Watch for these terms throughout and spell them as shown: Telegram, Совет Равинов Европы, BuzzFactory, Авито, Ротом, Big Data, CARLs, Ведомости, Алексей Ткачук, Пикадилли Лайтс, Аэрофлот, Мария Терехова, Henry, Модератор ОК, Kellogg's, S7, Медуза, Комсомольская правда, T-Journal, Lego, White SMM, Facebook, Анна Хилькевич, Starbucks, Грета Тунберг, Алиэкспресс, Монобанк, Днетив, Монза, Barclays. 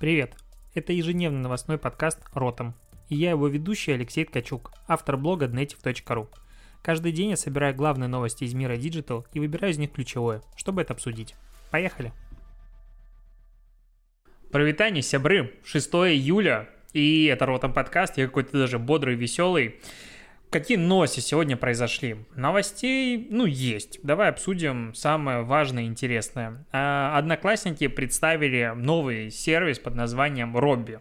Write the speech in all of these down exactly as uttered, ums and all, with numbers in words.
Привет! Это ежедневный новостной подкаст «Ротом». И я его ведущий Алексей Ткачук, автор блога Днетив точка ру. Каждый день я собираю главные новости из мира Digital и выбираю из них ключевое, чтобы это обсудить. Поехали! Привет, сябры! шестого июля, и это «Ротом» подкаст, я какой-то даже бодрый, веселый. Какие новости сегодня произошли? Новостей, ну, есть. Давай обсудим самое важное и интересное. Одноклассники представили новый сервис под названием Robby.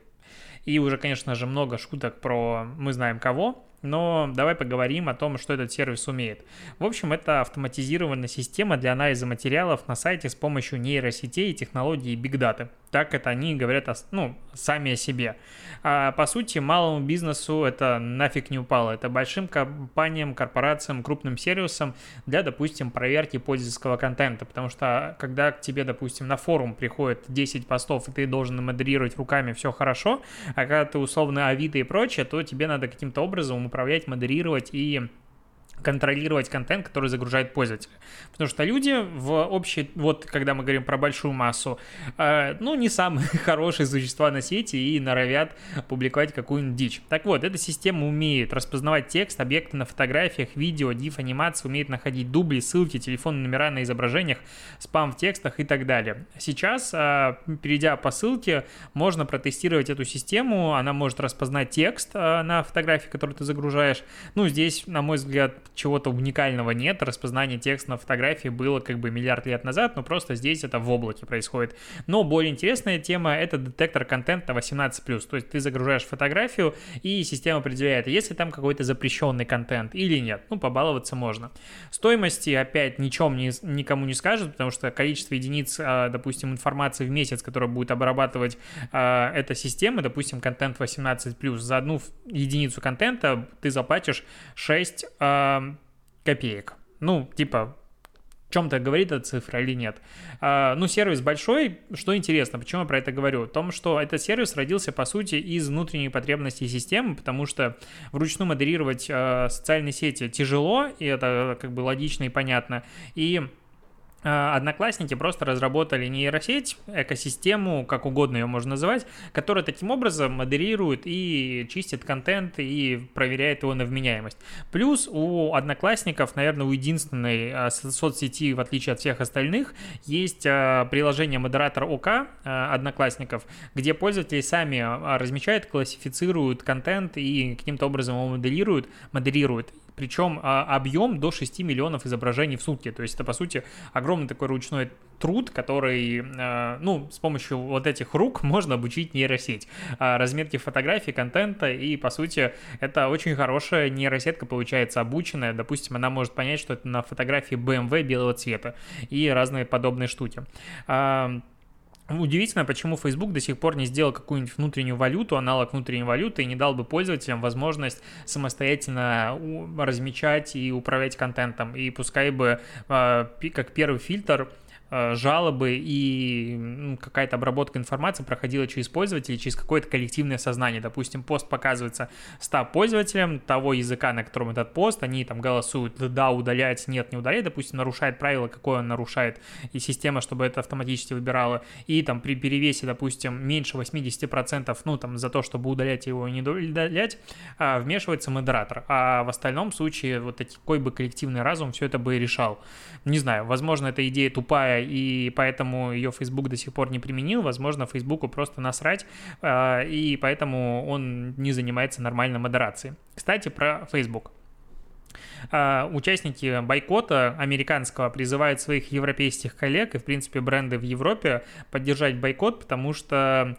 И уже, конечно же, много шуток про «мы знаем кого», но давай поговорим о том, что этот сервис умеет. В общем, это автоматизированная система для анализа материалов на сайте с помощью нейросетей и технологий Big Data. Так это они говорят о, ну, сами о себе. А по сути, малому бизнесу это нафиг не упало. Это большим компаниям, корпорациям, крупным сервисам для, допустим, проверки пользовательского контента. Потому что когда к тебе, допустим, на форум приходят десять постов, и ты должен модерировать руками все хорошо, а когда ты условно Авито и прочее, то тебе надо каким-то образом управлять, модерировать и контролировать контент, который загружает пользователя. Потому что люди в общей, вот когда мы говорим про большую массу, э, ну, не самые хорошие существа на свете и норовят публиковать какую-нибудь дичь. Так вот, эта система умеет распознавать текст, объекты на фотографиях, видео, диф, анимации, умеет находить дубли, ссылки, телефонные номера на изображениях, спам в текстах и так далее. Сейчас, э, перейдя по ссылке, можно протестировать эту систему, она может распознать текст э, на фотографии, которую ты загружаешь. Ну, здесь, на мой взгляд, чего-то уникального нет, распознание текста на фотографии было как бы миллиард лет назад, но просто здесь это в облаке происходит. Но более интересная тема — это детектор контента восемнадцать плюс, то есть ты загружаешь фотографию, и система определяет, есть ли там какой-то запрещенный контент или нет. Ну, побаловаться можно. Стоимости, опять, ничем не, никому не скажут, потому что количество единиц, допустим, информации в месяц, которая будет обрабатывать эта система, допустим, контент восемнадцать плюс, за одну единицу контента ты заплатишь шесть копеек. Ну, типа, в чем-то говорит эта цифра или нет. А, ну, сервис большой. Что интересно, почему я про это говорю? В том, что этот сервис родился, по сути, из внутренней потребности системы, потому что вручную модерировать а, социальные сети тяжело, и это как бы логично и понятно. И Одноклассники просто разработали нейросеть, экосистему, как угодно ее можно называть, которая таким образом модерирует и чистит контент и проверяет его на вменяемость. Плюс у Одноклассников, наверное, у единственной соцсети, в отличие от всех остальных, есть приложение «Модератор ОК» Одноклассников, где пользователи сами размечают, классифицируют контент и каким-то образом его моделируют, модерируют. Причем объем до шести миллионов изображений в сутки. То есть это, по сути, огромный такой ручной труд, который, ну, с помощью вот этих рук можно обучить нейросеть. Разметки фотографий, контента, и, по сути, это очень хорошая нейросетка получается обученная. Допустим, она может понять, что это на фотографии бэ эм вэ белого цвета и разные подобные штуки. Удивительно, почему Facebook до сих пор не сделал какую-нибудь внутреннюю валюту, аналог внутренней валюты, и не дал бы пользователям возможность самостоятельно размечать и управлять контентом. И пускай бы как первый фильтр жалобы и какая-то обработка информации проходила через пользователей, через какое-то коллективное сознание. Допустим, пост показывается ста пользователям того языка, на котором этот пост, они там голосуют «да, удалять», «нет, не удалять», допустим, нарушает правило, какое он нарушает, и система, чтобы это автоматически выбирала. И там при перевесе, допустим, меньше восемьдесят процентов, ну, там, за то, чтобы удалять его и не удалять, вмешивается модератор. А в остальном случае вот такой бы коллективный разум все это бы и решал. Не знаю, возможно, эта идея тупая, и поэтому ее Facebook до сих пор не применил. Возможно, Фейсбуку просто насрать, и поэтому он не занимается нормальной модерацией. Кстати, про Facebook. Участники бойкота американского призывают своих европейских коллег и, в принципе, бренды в Европе поддержать бойкот, потому что...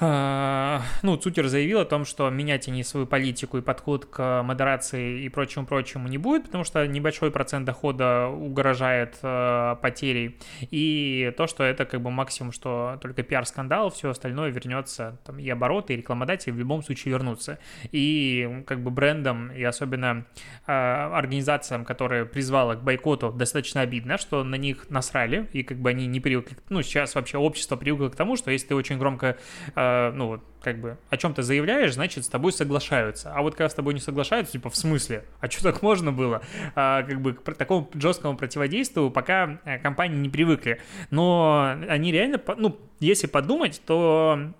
Ну, Цукер заявил о том, что менять они свою политику и подход к модерации и прочему-прочему не будет, потому что небольшой процент дохода угрожает э, потерей, и то, что это как бы максимум, что только пиар-скандал, все остальное вернется, там, и обороты, и рекламодатели в любом случае вернутся. И как бы брендам, и особенно э, организациям, которые призвала к бойкоту, достаточно обидно, что на них насрали, и как бы они не привыкли, ну, сейчас вообще общество привыкло к тому, что если ты очень громко э, когда, ну, как бы о чем-то заявляешь, значит, с тобой соглашаются. А вот когда с тобой не соглашаются, типа, в смысле? А что так можно было? А, как бы к такому жесткому противодействию пока компании не привыкли. Но они реально, ну, если подумать, то...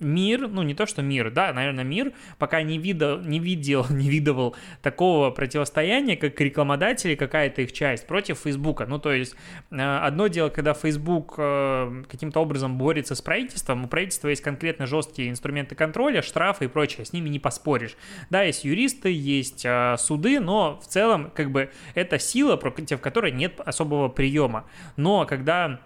Мир, ну не то, что мир, да, наверное, мир пока не видел, не видел, не видывал такого противостояния, как рекламодатели, какая-то их часть против Фейсбука. Ну, то есть, одно дело, когда Фейсбук каким-то образом борется с правительством, у правительства есть конкретно жесткие инструменты контроля, штрафы и прочее, с ними не поспоришь. Да, есть юристы, есть суды, но в целом, как бы, это сила, против которой нет особого приема. Но когда...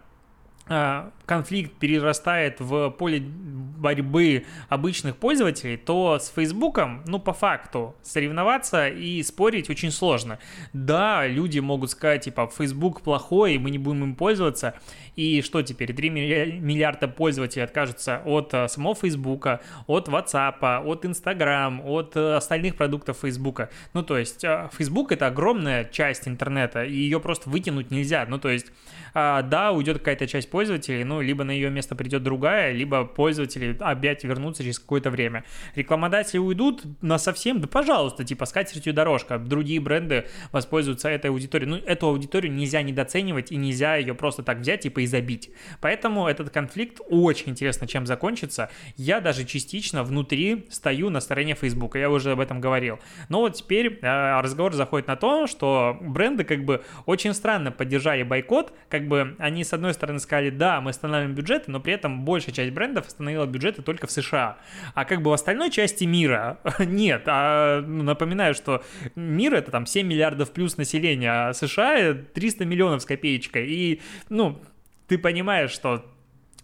конфликт перерастает в поле борьбы обычных пользователей, то с Фейсбуком, ну, по факту, соревноваться и спорить очень сложно. Да, люди могут сказать, типа, Фейсбук плохой, мы не будем им пользоваться, и что теперь, три миллиарда пользователей откажутся от самого Фейсбука, от WhatsApp, от Instagram, от остальных продуктов Фейсбука. Ну, то есть, Фейсбук — это огромная часть интернета, и ее просто выкинуть нельзя. Ну, то есть, да, уйдет какая-то часть пользователей, ну, либо на ее место придет другая, либо пользователи опять вернутся через какое-то время. Рекламодатели уйдут насовсем, да пожалуйста, типа с катертью дорожка, другие бренды воспользуются этой аудиторией. Ну, эту аудиторию нельзя недооценивать и нельзя ее просто так взять, типа, и забить. Поэтому этот конфликт очень интересно, чем закончится. Я даже частично внутри стою на стороне Фейсбука, я уже об этом говорил. Но вот теперь э, разговор заходит на то, что бренды как бы очень странно поддержали бойкот, как бы они с одной стороны сказали, да, мы останавливаем бюджеты, но при этом большая часть брендов остановила бюджеты только в США. А как бы в остальной части мира нет. А, напоминаю, что мир — это там семь миллиардов плюс населения, а США — триста миллионов с копеечкой. И, ну, ты понимаешь, что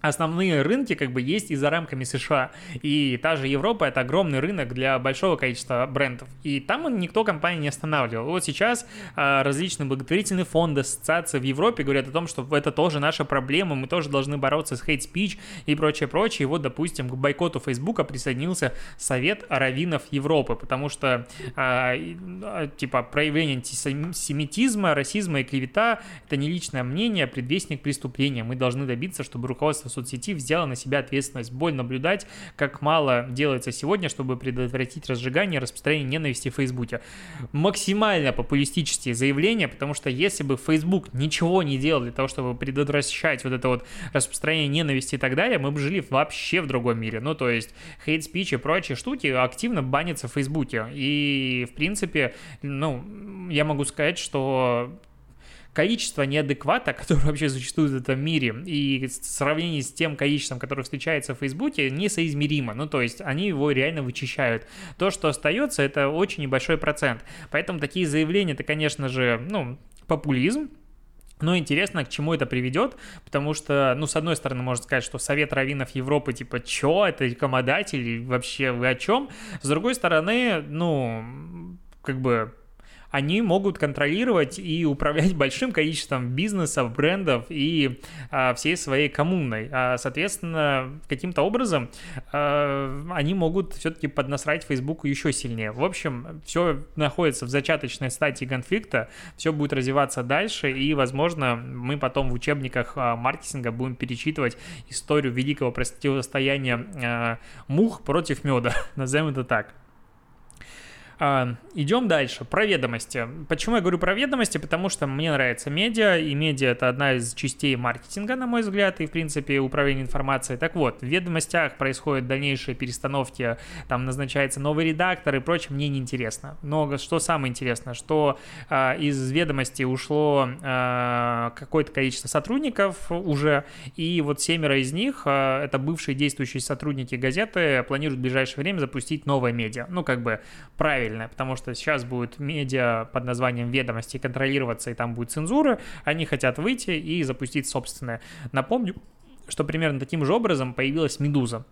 основные рынки как бы есть и за рамками США. И та же Европа — это огромный рынок для большого количества брендов. И там никто компании не останавливал. Вот сейчас а, различные благотворительные фонды, ассоциации в Европе говорят о том, что это тоже наша проблема, мы тоже должны бороться с хейт-спич и прочее-прочее. И вот, допустим, к бойкоту Фейсбука присоединился Совет Равинов Европы, потому что а, типа проявление антисемитизма, расизма и клевета — это не личное мнение, а предвестник преступления. Мы должны добиться, чтобы руководство соцсети взяла на себя ответственность. Боль наблюдать, как мало делается сегодня, чтобы предотвратить разжигание и распространение ненависти в Фейсбуке. Максимально популистические заявления, потому что если бы Фейсбук ничего не делал для того, чтобы предотвращать вот это вот распространение ненависти и так далее, мы бы жили вообще в другом мире. Ну, то есть, хейт-спич и прочие штуки активно банятся в Фейсбуке. И, в принципе, ну, я могу сказать, что... количество неадеквата, которое вообще существует в этом мире, и в сравнении с тем количеством, которое встречается в Фейсбуке, несоизмеримо. Ну, то есть, они его реально вычищают. То, что остается, это очень небольшой процент. Поэтому такие заявления, это, конечно же, ну, популизм. Но интересно, к чему это приведет, потому что, ну, с одной стороны, можно сказать, что Совет Равинов Европы, типа, чё, это рекламодатели, вообще вы о чем? С другой стороны, ну, как бы... они могут контролировать и управлять большим количеством бизнесов, брендов и а, всей своей коммуной. А, соответственно, каким-то образом а, они могут все-таки поднасрать Фейсбуку еще сильнее. В общем, все находится в зачаточной стадии конфликта, все будет развиваться дальше, и, возможно, мы потом в учебниках а, маркетинга будем перечитывать историю великого противостояния а, мух против меда, назовем это так. Идем дальше. Про ведомости. Почему я говорю про ведомости? Потому что мне нравится медиа, и медиа — это одна из частей маркетинга, на мой взгляд, и, в принципе, управление информацией. Так вот, в ведомостях происходят дальнейшие перестановки, там назначается новый редактор и прочее, мне неинтересно. Но что самое интересное, что э, из ведомостей ушло э, какое-то количество сотрудников уже, и вот семеро из них, э, это бывшие действующие сотрудники газеты, планируют в ближайшее время запустить новое медиа. Ну, как бы, правильно. Потому что сейчас будет медиа под названием «Ведомости» контролироваться, и там будет цензура. Они хотят выйти и запустить собственное. Напомню, что примерно таким же образом появилась «Медуза».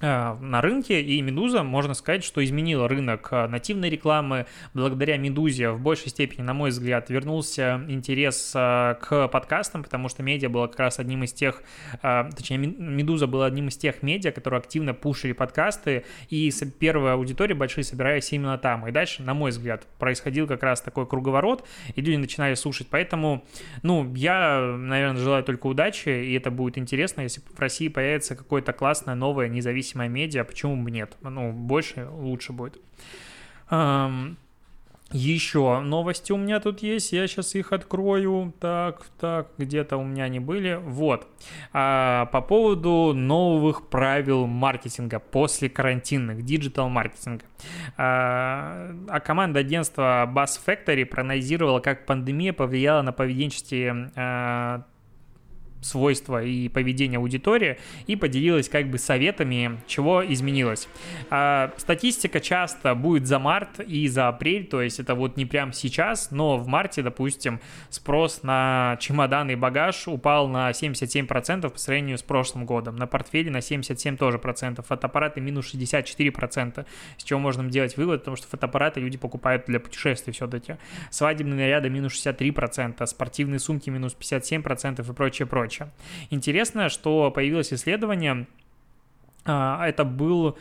на рынке, и «Медуза», можно сказать, что изменила рынок нативной рекламы. Благодаря «Медузе» в большей степени, на мой взгляд, вернулся интерес к подкастам, потому что медиа было как раз одним из тех, точнее, «Медуза» была одним из тех медиа, которые активно пушили подкасты, и первая аудитория большие собирались именно там. И дальше, на мой взгляд, происходил как раз такой круговорот, и люди начинали слушать. Поэтому, ну, я, наверное, желаю только удачи, и это будет интересно, если в России появится какое-то классное, новое, независимое медиа, почему бы нет? Ну, больше, лучше будет. Эм, еще новости у меня тут есть, я сейчас их открою. Так, так, где-то у меня они были. Вот. А, по поводу новых правил маркетинга после карантинных, диджитал-маркетинга. А, а команда агентства BuzzFactory проанализировала, как пандемия повлияла на поведенческие а, свойства и поведение аудитории, и поделилась как бы советами, чего изменилось. А, статистика часто будет за март и за апрель, то есть это вот не прямо сейчас, но в марте, допустим, спрос на чемоданы и багаж упал на семьдесят семь процентов по сравнению с прошлым годом, на портфели на семьдесят семь тоже процентов, фотоаппараты минус шестьдесят четыре процента, с чего можно делать вывод, потому что фотоаппараты люди покупают для путешествий все-таки, свадебные наряды минус шестьдесят три процента, спортивные сумки минус пятьдесят семь процентов и прочее, прочее. Интересно, что появилось исследование, это было,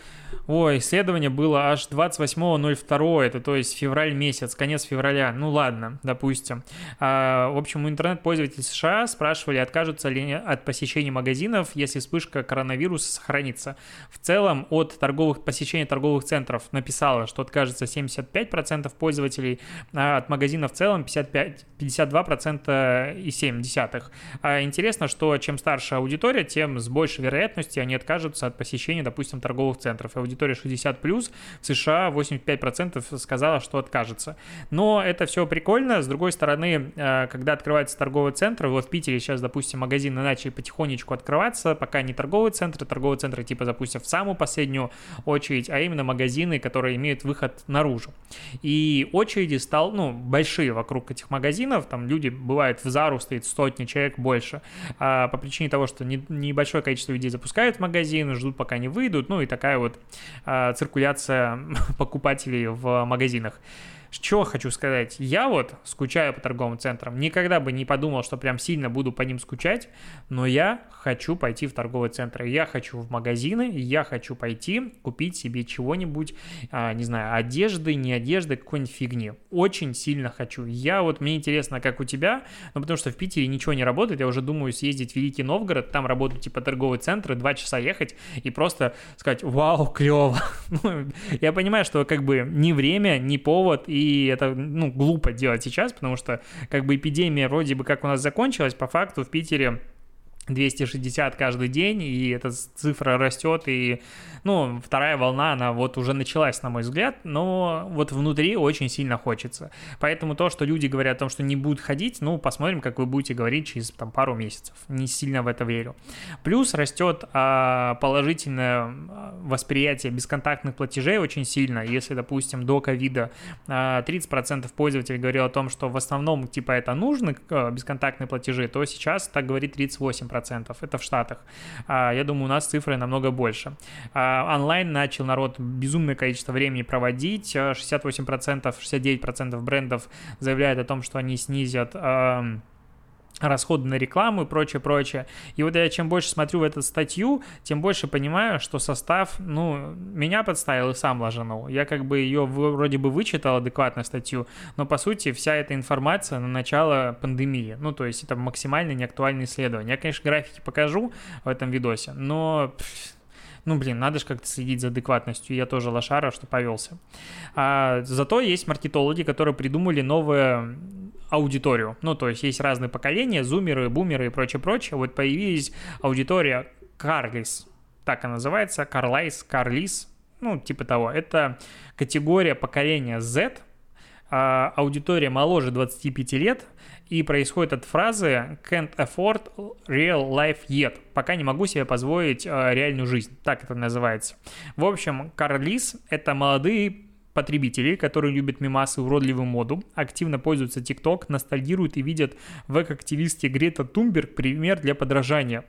ой, исследование было аж двадцать восьмого февраля, это то есть февраль месяц, конец февраля, ну ладно, допустим. В общем, у интернет-пользователей США спрашивали, откажутся ли от посещения магазинов, если вспышка коронавируса сохранится. В целом от торговых, посещения торговых центров написало, что откажется семьдесят пять процентов пользователей, а от магазинов в целом пятьдесят пять, пятьдесят два процента и ноль целых семь десятых процента. Интересно, что чем старше аудитория, тем с большей вероятностью они откажутся от посещения посещения, допустим, торговых центров. Аудитория шестьдесят плюс, в США восемьдесят пять процентов сказала, что откажется. Но это все прикольно. С другой стороны, когда открываются торговые центры, вот в Питере сейчас, допустим, магазины начали потихонечку открываться, пока не торговые центры, торговые центры типа запустят в самую последнюю очередь, а именно магазины, которые имеют выход наружу. И очереди стал, ну, большие вокруг этих магазинов, там люди, бывают в Зару стоит сотни человек больше, а по причине того, что не, небольшое количество людей запускают в магазин, ждут, пока не выйдут, ну и такая вот э, циркуляция покупателей в магазинах. Что хочу сказать, я вот скучаю по торговым центрам, никогда бы не подумал, что прям сильно буду по ним скучать, но я хочу пойти в торговые центры, я хочу в магазины, я хочу пойти купить себе чего-нибудь, а, не знаю, одежды, не одежды, какой-нибудь фигни, очень сильно хочу. Я вот, мне интересно, как у тебя, ну потому что в Питере ничего не работает, я уже думаю съездить в Великий Новгород, там работают типа торговые центры, два часа ехать и просто сказать, вау, клево. Я понимаю, что как бы ни время, ни повод, и И это, ну, глупо делать сейчас, потому что, как бы, эпидемия вроде бы как у нас закончилась, по факту в Питере двести шестьдесят каждый день, и эта цифра растет, и, ну, вторая волна, она вот уже началась, на мой взгляд, но вот внутри очень сильно хочется. Поэтому то, что люди говорят о том, что не будут ходить, ну, посмотрим, как вы будете говорить через, там, пару месяцев. Не сильно в это верю. Плюс растет а, положительное восприятие бесконтактных платежей очень сильно. Если, допустим, до ковида тридцать процентов пользователей говорило о том, что в основном, типа, это нужно, бесконтактные платежи, то сейчас так говорит тридцать восемь процентов. Это в Штатах. Я думаю, у нас цифры намного больше. Онлайн начал народ безумное количество времени проводить. шестьдесят восемь процентов, шестьдесят девять процентов брендов заявляют о том, что они снизят расходы на рекламу и прочее, прочее. И вот я чем больше смотрю в эту статью, тем больше понимаю, что состав, ну, меня подставил и сам ложанул. Я как бы ее вроде бы вычитал, адекватную статью, но, по сути, вся эта информация на начало пандемии. Ну, то есть это максимально неактуальное исследование. Я, конечно, графики покажу в этом видосе, но... Ну, блин, надо же как-то следить за адекватностью. Я тоже лошара, что повелся. А, зато есть маркетологи, которые придумали новую аудиторию. Ну, то есть есть разные поколения, зумеры, бумеры и прочее-прочее. Вот появились аудитория CARLs, так она называется, CARLs, CARLs, ну, типа того. Это категория поколения Z, а, аудитория моложе двадцати пяти лет, и происходит от фразы «can't afford real life yet», пока не могу себе позволить э, реальную жизнь, так это называется. В общем, CARLs — это молодые потребители, которые любят мемасы и уродливую моду, активно пользуются TikTok, ностальгируют и видят в эко-активистке Грета Тунберг пример для подражания.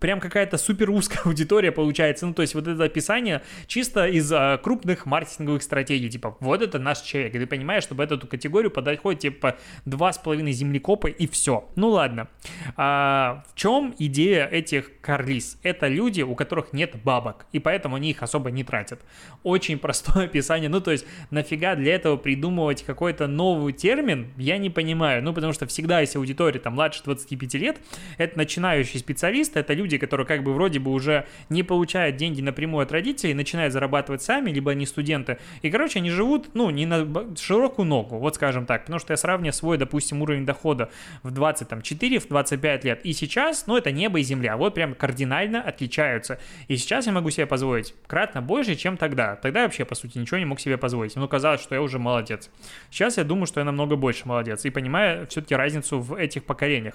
Прям какая-то супер узкая аудитория получается. Ну, то есть вот это описание чисто из а, крупных маркетинговых стратегий. Типа, вот это наш человек. И ты понимаешь, чтобы эту категорию подать хоть типа два с половиной землекопа и все. Ну, ладно. А, в чем идея этих CARLs? Это люди, у которых нет бабок. И поэтому они их особо не тратят. Очень простое описание. Ну, то есть нафига для этого придумывать какой-то новый термин? Я не понимаю. Ну, потому что всегда, если аудитория там младше двадцати пяти лет, это начинающие специалисты, это люди, которые как бы вроде бы уже не получают деньги напрямую от родителей, начинают зарабатывать сами, либо они студенты. И, короче, они живут, ну, не на широкую ногу, вот скажем так. Потому что я сравниваю свой, допустим, уровень дохода в двадцать четыре, в двадцать пять лет и сейчас, ну, это небо и земля. Вот прям кардинально отличаются. И сейчас я могу себе позволить кратно больше, чем тогда. Тогда я вообще, по сути, ничего не мог себе позволить. Ну, казалось, что я уже молодец. Сейчас я думаю, что я намного больше молодец. И понимаю все-таки разницу в этих поколениях.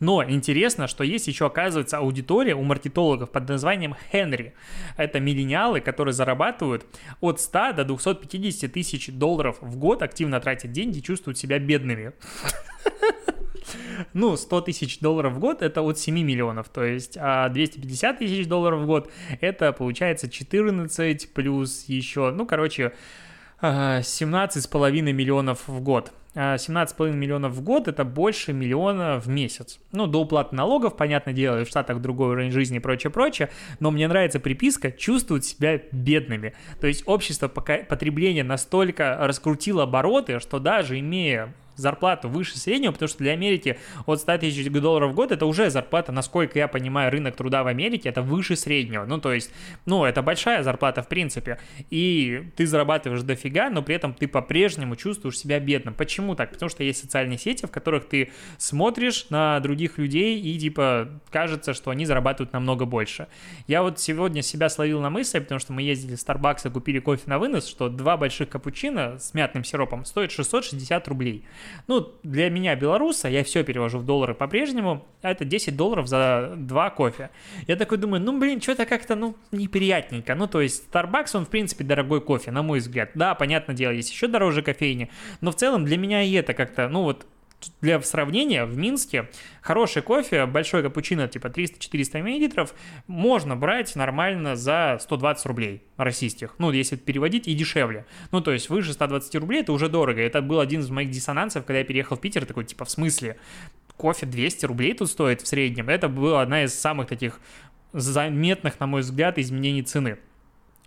Но интересно, что есть еще, оказывается, аудитория у маркетологов под названием Henry. Это миллениалы, которые зарабатывают от ста до двухсот пятидесяти тысяч долларов в год, активно тратят деньги, чувствуют себя бедными. Ну, сто тысяч долларов в год — это от семи миллионов, то есть а двести пятьдесят тысяч долларов в год — это, получается, четырнадцать плюс еще, ну, короче, семнадцать с половиной миллионов в год. семнадцать с половиной миллионов в год — это больше миллиона в месяц. Ну, до уплаты налогов, понятное дело, в Штатах другой уровень жизни и прочее-прочее, но мне нравится приписка «чувствуют себя бедными». То есть общество потребления настолько раскрутило обороты, что даже имея зарплату выше среднего, потому что для Америки от ста тысяч долларов в год это уже зарплата, насколько я понимаю, рынок труда в Америке, это выше среднего, ну то есть, ну это большая зарплата в принципе, и ты зарабатываешь дофига, но при этом ты по-прежнему чувствуешь себя бедным. Почему так? Потому что есть социальные сети, в которых ты смотришь на других людей и типа кажется, что они зарабатывают намного больше. Я вот сегодня себя словил на мысли, потому что мы ездили в Starbucks и купили кофе на вынос, что два больших капучино с мятным сиропом стоит шестьсот шестьдесят рублей. Ну, для меня, белоруса, я все перевожу в доллары по-прежнему, а это десять долларов за два кофе. Я такой думаю, ну, блин, что-то как-то, ну, неприятненько. Ну, то есть, Starbucks, он, в принципе, дорогой кофе, на мой взгляд. Да, понятное дело, есть еще дороже кофейни, но в целом для меня и это как-то, ну, вот, для сравнения, в Минске хороший кофе, большой капучино, типа триста-четыреста миллилитров, можно брать нормально за сто двадцать рублей российских, ну, если переводить, и дешевле. Ну, то есть, выше ста двадцати рублей это уже дорого. Это был один из моих диссонансов, когда я переехал в Питер, такой, типа, в смысле? Кофе двести рублей тут стоит в среднем. Это была одна из самых таких заметных, на мой взгляд, изменений цены.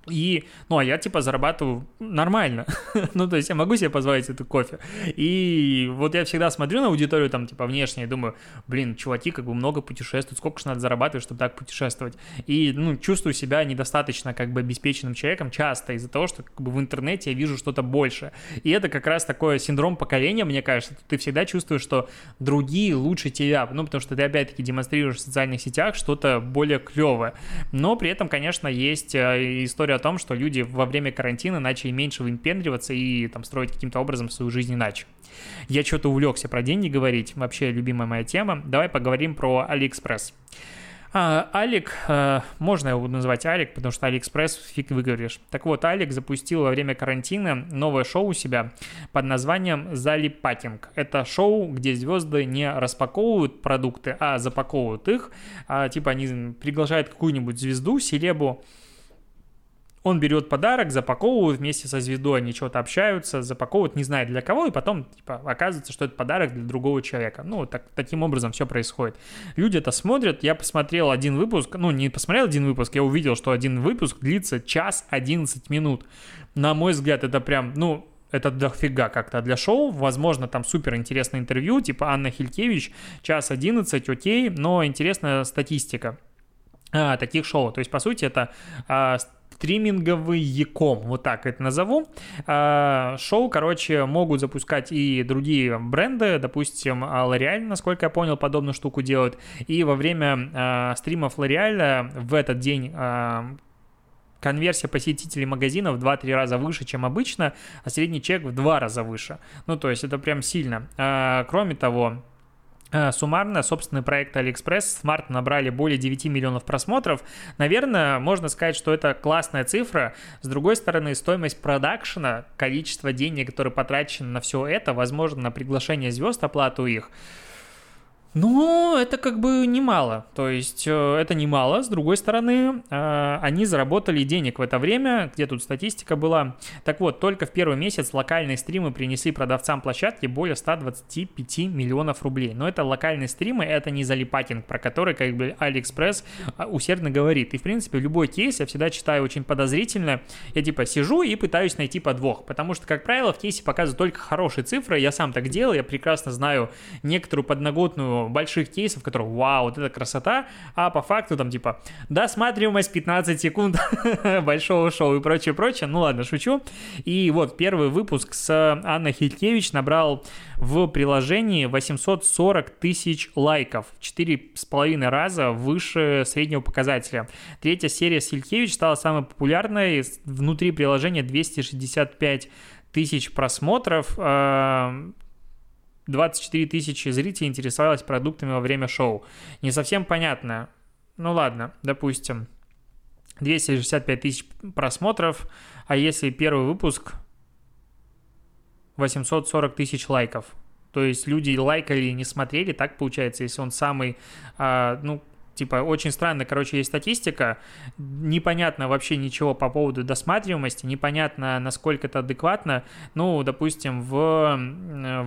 И, ну, а я, типа, зарабатываю нормально, ну, то есть я могу себе позволить этот кофе, и вот я всегда смотрю на аудиторию, там, типа, внешне, и думаю, блин, чуваки, как бы много путешествуют, сколько же надо зарабатывать, чтобы так путешествовать, и, ну, чувствую себя недостаточно, как бы, обеспеченным человеком часто из-за того, что, как бы, в интернете я вижу что-то больше, и это как раз такой синдром поколения, мне кажется, ты всегда чувствуешь, что другие лучше тебя, ну, потому что ты, опять-таки, демонстрируешь в социальных сетях что-то более клевое, но при этом, конечно, есть история о том, что люди во время карантина начали меньше выпендриваться и там строить каким-то образом свою жизнь иначе. Я что-то увлекся про деньги говорить, вообще любимая моя тема. Давай поговорим про Алиэкспресс. А, Алик, а, можно его называть Алик, потому что Алиэкспресс фиг выговоришь. Так вот, Алик запустил во время карантина новое шоу у себя под названием «Залипатинг». Это шоу, где звезды не распаковывают продукты, а запаковывают их. А, типа они приглашают какую-нибудь звезду, селебу. Он берет подарок, запаковывают вместе со звездой, они что-то общаются, запаковывают, не знаю для кого, и потом типа оказывается, что это подарок для другого человека. Ну, так, таким образом все происходит. Люди это смотрят, я посмотрел один выпуск, ну, не посмотрел один выпуск, я увидел, что один выпуск длится час одиннадцать минут. На мой взгляд, это прям, ну... Это дофига как-то для шоу, возможно, там суперинтересное интервью, типа Анна Хилькевич, час одиннадцать, окей, но интересная статистика а, таких шоу. То есть, по сути, это... А, стриминговый яком, вот так это назову. Шоу, короче, могут запускать и другие бренды, допустим, L'Oreal, насколько я понял, подобную штуку делают. И во время стримов L'Oreal в этот день... конверсия посетителей магазинов в два-три раза выше, чем обычно, а средний чек в два раза выше. Ну, то есть это прям сильно. Кроме того... Суммарно собственный проект Алиэкспресс с марта набрали более девяти миллионов просмотров. Наверное, можно сказать, что это классная цифра. С другой стороны, стоимость продакшена, количество денег, которые потрачено на все это, возможно, на приглашение звезд, оплату их, Ну, это как бы немало, то есть это немало, с другой стороны, они заработали денег в это время, где тут статистика была. Так вот, только в первый месяц локальные стримы принесли продавцам площадки более ста двадцати пяти миллионов рублей, но это локальные стримы, это не залипатинг, про который как бы Алиэкспресс усердно говорит, и в принципе любой кейс я всегда читаю очень подозрительно, я типа сижу и пытаюсь найти подвох, потому что, как правило, в кейсе показывают только хорошие цифры, я сам так делал, я прекрасно знаю некоторую подноготную больших кейсов, которые, вау, вот это красота, а по факту там типа досматриваемость пятнадцать секунд большого шоу и прочее-прочее, ну ладно, шучу. И вот первый выпуск с Анной Хилькевич набрал в приложении восемьсот сорок тысяч лайков, в четыре с половиной раза выше среднего показателя. Третья серия с Хилькевич стала самой популярной, внутри приложения двести шестьдесят пять тысяч просмотров, двадцать четыре тысячи зрителей интересовалось продуктами во время шоу. Не совсем понятно. Ну ладно, допустим, двести шестьдесят пять тысяч просмотров, а если первый выпуск восемьсот сорок тысяч лайков. То есть люди лайкали и не смотрели, так получается, если он самый, а, ну... Типа, очень странно, короче, есть статистика, непонятно вообще ничего по поводу досматриваемости, непонятно, насколько это адекватно. Ну, допустим, в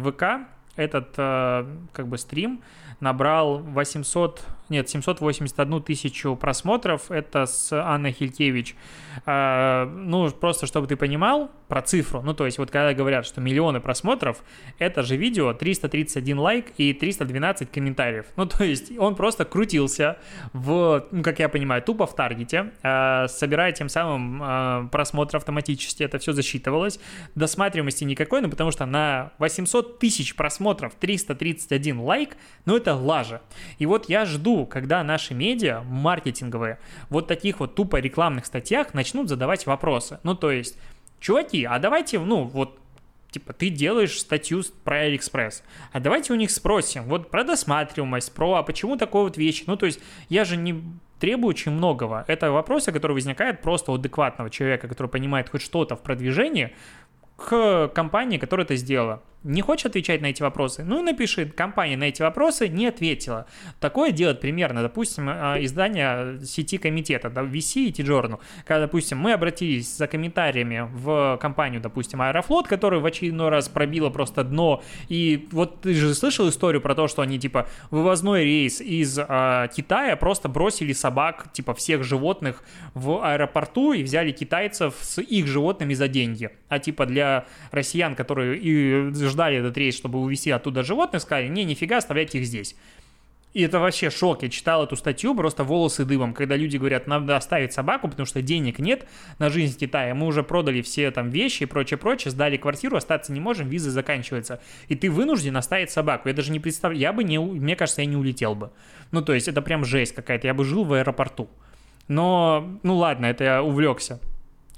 ВК этот, как бы, стрим набрал восемьсот, нет, семьсот восемьдесят одну тысячу просмотров, это с Анной Хилькевич. Ну, просто, чтобы ты понимал про цифру, ну, то есть, вот когда говорят, что миллионы просмотров, это же видео триста тридцать один лайк и триста двенадцать комментариев. Ну, то есть, он просто крутился в, ну, как я понимаю, тупо в таргете, собирая тем самым просмотр автоматически, это все засчитывалось. Досматриваемости никакой, ну, потому что на восемьсот тысяч просмотров триста тридцать один лайк, ну, это лажа. И вот я жду, когда наши медиа маркетинговые вот таких вот тупо рекламных статьях начнут задавать вопросы. Ну, то есть, чуваки, а давайте, ну, вот, типа, ты делаешь статью про Алиэкспресс, а давайте у них спросим, вот, про досматриваемость, про, а почему такой вот вещь? Ну, то есть, я же не... требую очень многого. Это вопросы, которые возникают просто у адекватного человека, который понимает хоть что-то в продвижении, к компании, которая это сделала. Не хочешь отвечать на эти вопросы? Ну и напиши, компания на эти вопросы не ответила. Такое делает примерно, допустим, издание сети комитета, да, ви си и T-Journal. Когда, допустим, мы обратились за комментариями в компанию, допустим, Аэрофлот, которая в очередной раз пробила просто дно. И вот ты же слышал историю про то, что они, типа, вывозной рейс из э, Китая просто бросили собак, типа, всех животных в аэропорту и взяли китайцев с их животными за деньги. А, типа, для россиян, которые и ждали этот рейс, чтобы увезти оттуда животных, сказали, не, нифига, оставляйте их здесь. И это вообще шок. Я читал эту статью, просто волосы дыбом, когда люди говорят, надо оставить собаку, потому что денег нет на жизнь в Китае, мы уже продали все там вещи и прочее-прочее, сдали квартиру, остаться не можем, виза заканчивается. И ты вынужден оставить собаку. Я даже не представляю, я бы не, мне кажется, я не улетел бы. Ну, то есть, это прям жесть какая-то, я бы жил в аэропорту. Но, ну ладно, это я увлекся.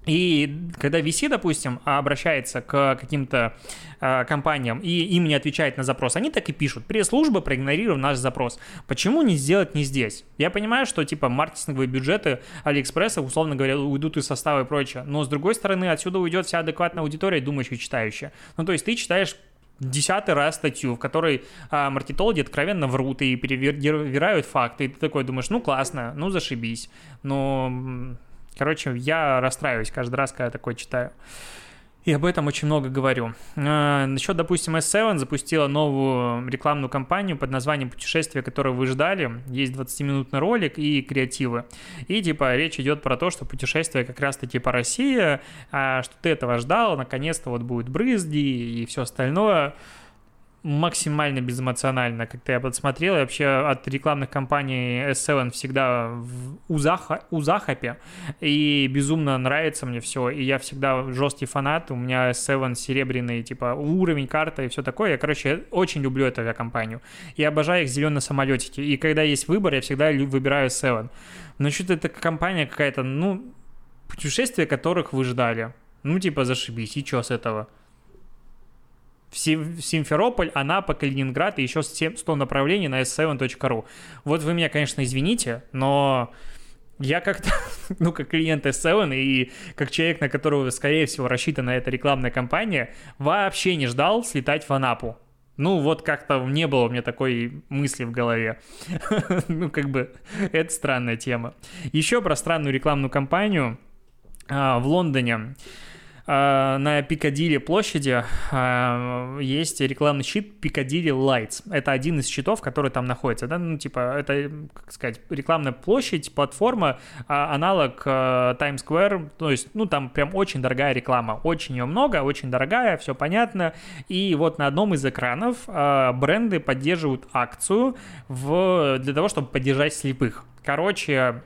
И когда ви си, допустим, обращается к каким-то э, компаниям и им не отвечает на запрос, они так и пишут: пресс-служба проигнорировала наш запрос. Почему не сделать не здесь? Я понимаю, что типа маркетинговые бюджеты Алиэкспресса, условно говоря, уйдут из состава и прочее, но с другой стороны отсюда уйдет вся адекватная аудитория, думающая и читающая. Ну то есть ты читаешь десятый раз статью, в которой а, маркетологи откровенно врут и перевирают факты, и ты такой думаешь, ну классно, ну зашибись, но... Короче, я расстраиваюсь каждый раз, когда я такое читаю. И об этом очень много говорю. Еще, допустим, эс семь запустила новую рекламную кампанию под названием «Путешествие, которое вы ждали». Есть двадцатиминутный ролик и креативы. И, типа, речь идет про то, что путешествие как раз-таки по России, что ты этого ждал, наконец-то вот будет брызги и все остальное. Максимально безэмоционально, как-то я подсмотрел. И вообще от рекламных кампаний эс семь всегда в узаха, узахапе. И безумно нравится мне все. И я всегда жесткий фанат. У меня эс семь серебряный, типа, уровень, карта и все такое. Я, короче, очень люблю эту авиакомпанию. Я обожаю их зеленые самолетики. И когда есть выбор, я всегда выбираю эс семь. Но что-то эта компания какая-то, ну, путешествия которых вы ждали. Ну, типа, зашибись. И что с этого? В Симферополь, Анапа, Калининград и еще сто направлений на эс семь точка ру. Вот вы меня, конечно, извините, но я как-то, ну, как клиент эс семь и как человек, на которого, скорее всего, рассчитана эта рекламная кампания, вообще не ждал слетать в Анапу. Ну, вот как-то не было у меня такой мысли в голове. Ну, как бы, это странная тема. Еще про странную рекламную кампанию в Лондоне. На Пикадилли площади есть рекламный щит Пикадилли Лайтс. Это один из щитов, который там находится. Да? Ну, типа, это, как сказать, рекламная площадь, платформа, аналог Times Square. То есть, ну, там прям очень дорогая реклама. Очень ее много, очень дорогая, все понятно. И вот на одном из экранов бренды поддерживают акцию в... для того, чтобы поддержать слепых. Короче,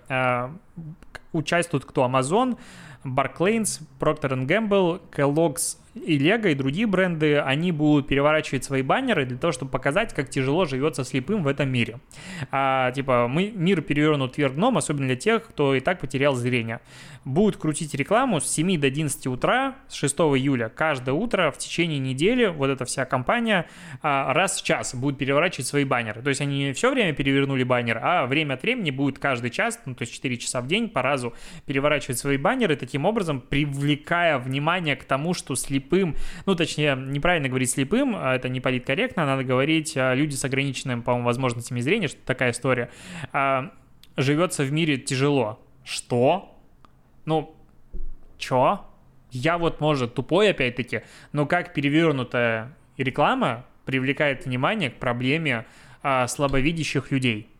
участвуют кто? Amazon, Barclays, Procter Gamble, Kellogg's и Lego и другие бренды, они будут переворачивать свои баннеры для того, чтобы показать, как тяжело живется слепым в этом мире. А, типа, мы, мир перевернут вверх дном, особенно для тех, кто и так потерял зрение. Будут крутить рекламу с семи до одиннадцати утра, с шестого июля, каждое утро в течение недели, вот эта вся компания а, раз в час будет переворачивать свои баннеры. То есть они не все время перевернули баннер, а время от времени будет каждый час, ну, то есть четыре часа в день по разу переворачивать свои баннеры, таким образом привлекая внимание к тому, что слепым слепым, ну, точнее, неправильно говорить слепым, это не политкорректно, надо говорить люди с ограниченными, по-моему, возможностями зрения, что такая история, а, живется в мире тяжело. Что? Ну, чё? Я вот, может, тупой опять-таки, но как перевернутая реклама привлекает внимание к проблеме а, слабовидящих людей?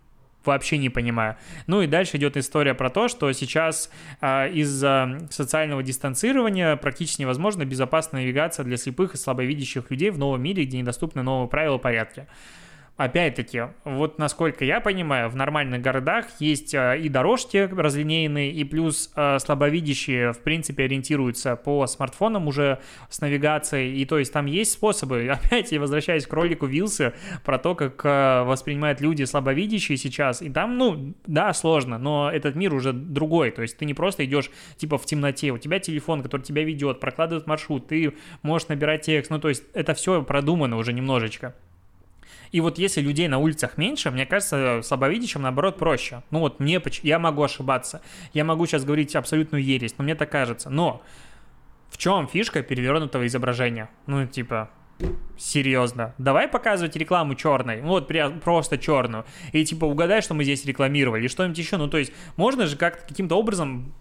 Вообще не понимаю. Ну и дальше идет история про то, что сейчас э, из-за социального дистанцирования практически невозможно безопасно навигация для слепых и слабовидящих людей в новом мире, где недоступны новые правила и порядки. Опять-таки, вот насколько я понимаю, в нормальных городах есть и дорожки разлинейные, и плюс слабовидящие, в принципе, ориентируются по смартфонам уже с навигацией, и то есть там есть способы. Опять я возвращаюсь к ролику Вилса про то, как воспринимают люди слабовидящие сейчас, и там, ну, да, сложно, но этот мир уже другой, то есть ты не просто идешь, типа, в темноте, у тебя телефон, который тебя ведет, прокладывает маршрут, ты можешь набирать текст, ну, то есть это все продумано уже немножечко. И вот если людей на улицах меньше, мне кажется, слабовидящим, наоборот, проще. Ну вот мне, я могу ошибаться, я могу сейчас говорить абсолютную ересь, но мне так кажется. Но в чем фишка перевернутого изображения? Ну, типа, серьезно. Давай показывать рекламу черной, ну вот прям просто черную. И типа угадай, что мы здесь рекламировали, что-нибудь еще. Ну то есть можно же как-то каким-то образом...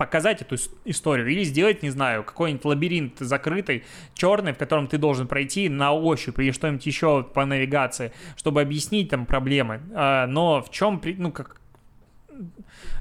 показать эту историю или сделать, не знаю, какой-нибудь лабиринт закрытый, черный, в котором ты должен пройти на ощупь или что-нибудь еще по навигации, чтобы объяснить там проблемы. Но в чем, ну, как...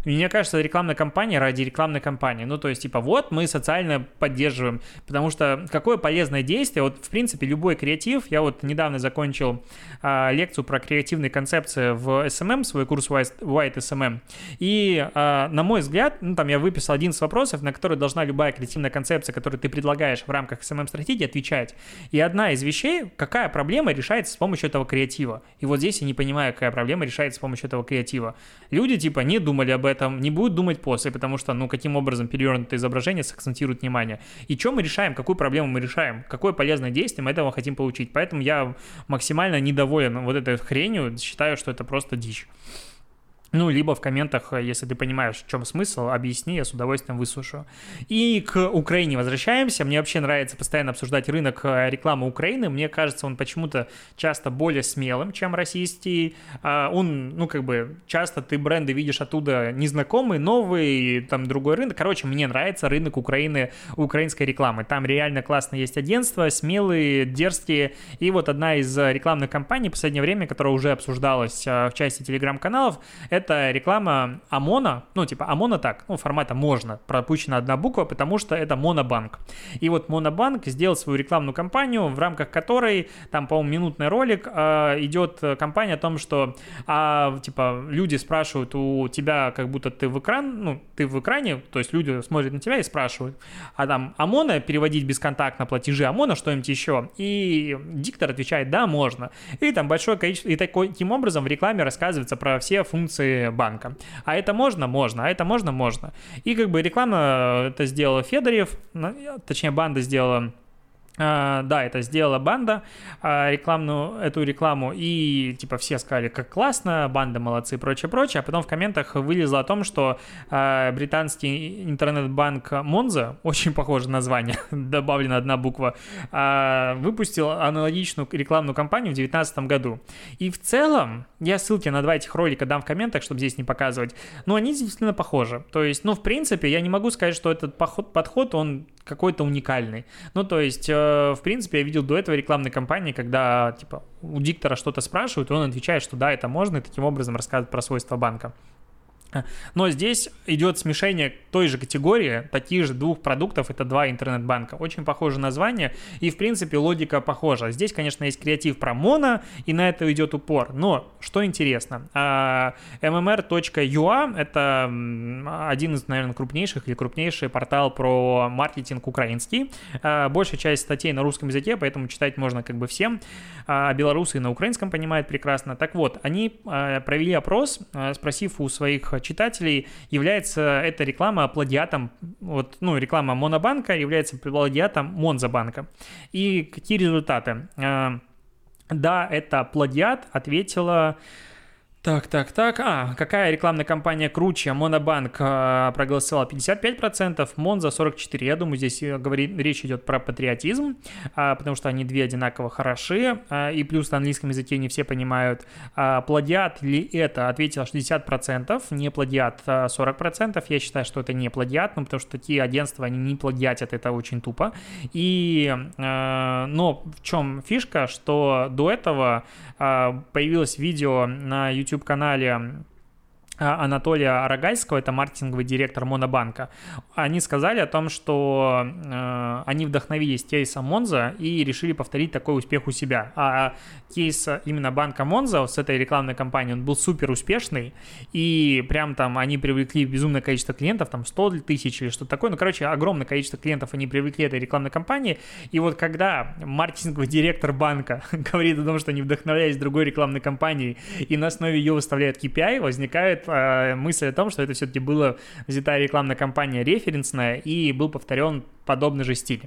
Мне кажется, рекламная кампания ради рекламной кампании. Ну, то есть, типа, вот мы социально поддерживаем, потому что какое полезное действие, вот, в принципе, любой креатив. Я вот недавно закончил а, лекцию про креативные концепции в эс эм эм, свой курс White эс эм эм, и, а, на мой взгляд, ну, там я выписал одиннадцать вопросов, на которые должна любая креативная концепция, которую ты предлагаешь в рамках эс эм эм-стратегии, отвечать. И одна из вещей, какая проблема решается с помощью этого креатива. И вот здесь я не понимаю, какая проблема решается с помощью этого креатива. Люди, типа, не думали об этом, не будут думать после, потому что, ну, каким образом перевернутое изображение сакцентирует внимание. И что мы решаем, какую проблему мы решаем, какое полезное действие мы этого хотим получить. Поэтому я максимально недоволен вот этой хренью, считаю, что это просто дичь. Ну, либо в комментах, если ты понимаешь, в чем смысл, объясни, я с удовольствием выслушаю. И к Украине возвращаемся. Мне вообще нравится постоянно обсуждать рынок рекламы Украины. Мне кажется, он почему-то часто более смелым, чем российский. Он, ну, как бы, часто ты бренды видишь оттуда незнакомые, новые, там другой рынок. Короче, мне нравится рынок Украины, украинской рекламы. Там реально классно есть агентства, смелые, дерзкие. И вот одна из рекламных кампаний в последнее время, которая уже обсуждалась в части телеграм-каналов, это реклама ОМОНа, ну, типа, ОМОНа так, ну, формата можно, пропущена одна буква, потому что это Монобанк. И вот Монобанк сделал свою рекламную кампанию, в рамках которой, там, по-моему, минутный ролик, э, идет кампания о том, что, а, типа, люди спрашивают у тебя, как будто ты в экран, ну, ты в экране, то есть люди смотрят на тебя и спрашивают, а там, ОМОНа переводить бесконтактно платежи ОМОНа, что-нибудь еще? И диктор отвечает, да, можно. И там большое количество, и таким образом в рекламе рассказывается про все функции банка. А это можно? Можно. А это можно? Можно. И как бы реклама это сделала Федорев, точнее банда сделала Uh, да, это сделала банда, uh, рекламную, эту рекламу, и типа все сказали, как классно, банда молодцы, прочее, прочее, а потом в комментах вылезло о том, что uh, британский интернет-банк Монза, очень похоже название, добавлена одна буква, uh, выпустил аналогичную рекламную кампанию в две тысячи девятнадцатом году. И в целом, я ссылки на два этих ролика дам в комментах, чтобы здесь не показывать, но они действительно похожи. То есть, ну, в принципе, я не могу сказать, что этот подход, он какой-то уникальный. Ну, то есть, э, в принципе, я видел до этого рекламные кампании, когда, типа, у диктора что-то спрашивают, и он отвечает, что да, это можно, и таким образом рассказывает про свойства банка. Но здесь идет смешение той же категории, таких же двух продуктов, это два интернет-банка. Очень похоже название, и, в принципе, логика похожа. Здесь, конечно, есть креатив про моно, и на это идет упор. Но, что интересно, эм эм эр точка ю а — это один из, наверное, крупнейших или крупнейший портал про маркетинг украинский. Большая часть статей на русском языке, поэтому читать можно как бы всем. Белорусы на украинском понимают прекрасно. Так вот, они провели опрос, спросив у своих читателей, является эта реклама плагиатом, вот, ну, реклама Монобанка является плагиатом Монзабанка. И какие результаты? Да, это плагиат, ответила... Так, так, так. А, какая рекламная кампания круче? Монобанк э, проголосовал пятьдесят пять процентов, Монза сорок четыре процента. Я думаю, здесь говорит, речь идет про патриотизм, э, потому что они две одинаково хороши, э, и плюс на английском языке не все понимают. Э, плагиат ли это? Ответил шестьдесят процентов, не плагиат э, сорок процентов. Я считаю, что это не плагиат, ну, потому что такие агентства, они не плагиатят, это очень тупо. И, э, но в чем фишка, что до этого э, появилось видео на YouTube YouTube-канале Анатолия Рогальского, это маркетинговый директор Монобанка. Они сказали о том, что э, они вдохновились кейсом Монза и решили повторить такой успех у себя. А кейс именно банка Монза с этой рекламной кампанией, он был супер успешный, и прям там они привлекли безумное количество клиентов, там сто тысяч или что-то такое. Ну, короче, огромное количество клиентов они привлекли этой рекламной кампании. И вот когда маркетинговый директор банка говорит о том, что они вдохновлялись другой рекламной кампанией и на основе ее выставляют кей пи ай, возникает мысль о том, что это все-таки была взята рекламная кампания референсная и был повторен подобный же стиль.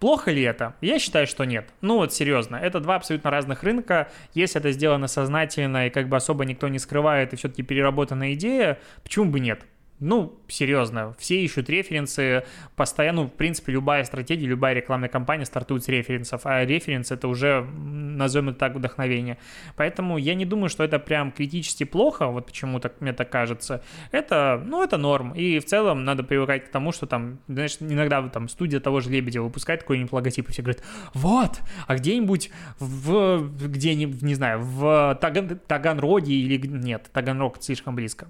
Плохо ли это? Я считаю, что нет. Ну вот серьезно, это два абсолютно разных рынка. Если это сделано сознательно и как бы особо никто не скрывает и все-таки переработанная идея, почему бы нет? Ну, серьезно, все ищут референсы постоянно, ну, в принципе, любая стратегия, любая рекламная кампания стартует с референсов, а референс — это уже, назовем это так, вдохновение. Поэтому я не думаю, что это прям критически плохо, вот почему так мне так кажется. Это, ну, это норм, и в целом надо привыкать к тому, что там, знаешь, иногда там студия того же Лебедева выпускает какой-нибудь логотип, и все говорят, вот, а где-нибудь в, где-нибудь, не знаю, в Таган, Таганроге или нет, Таганрог слишком близко.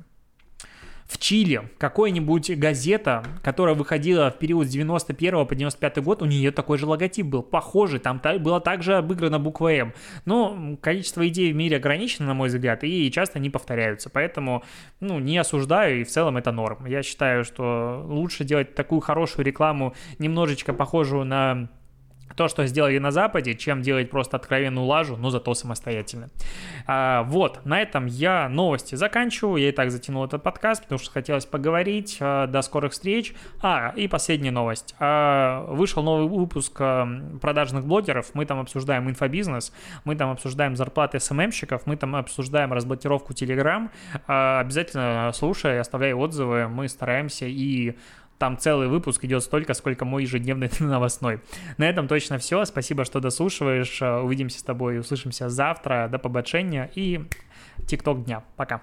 В Чили какая-нибудь газета, которая выходила в период с девяносто первого по девяносто пятый год, у нее такой же логотип был, похожий, там та, была также обыграна буква «М». Но количество идей в мире ограничено, на мой взгляд, и часто они повторяются, поэтому, ну, не осуждаю, и в целом это норм. Я считаю, что лучше делать такую хорошую рекламу, немножечко похожую на... то, что сделали на Западе, чем делать просто откровенную лажу, но зато самостоятельно. А, вот, на этом я новости заканчиваю. Я и так затянул этот подкаст, потому что хотелось поговорить. А, до скорых встреч. А, и последняя новость. А, вышел новый выпуск продажных блогеров. Мы там обсуждаем инфобизнес, мы там обсуждаем зарплаты эс эм эм-щиков, мы там обсуждаем разблокировку Telegram. А, обязательно слушай, оставляй отзывы. Мы стараемся, и... там целый выпуск идет столько, сколько мой ежедневный новостной. На этом точно все. Спасибо, что дослушиваешь. Увидимся с тобой и услышимся завтра. До побачення и TikTok дня. Пока.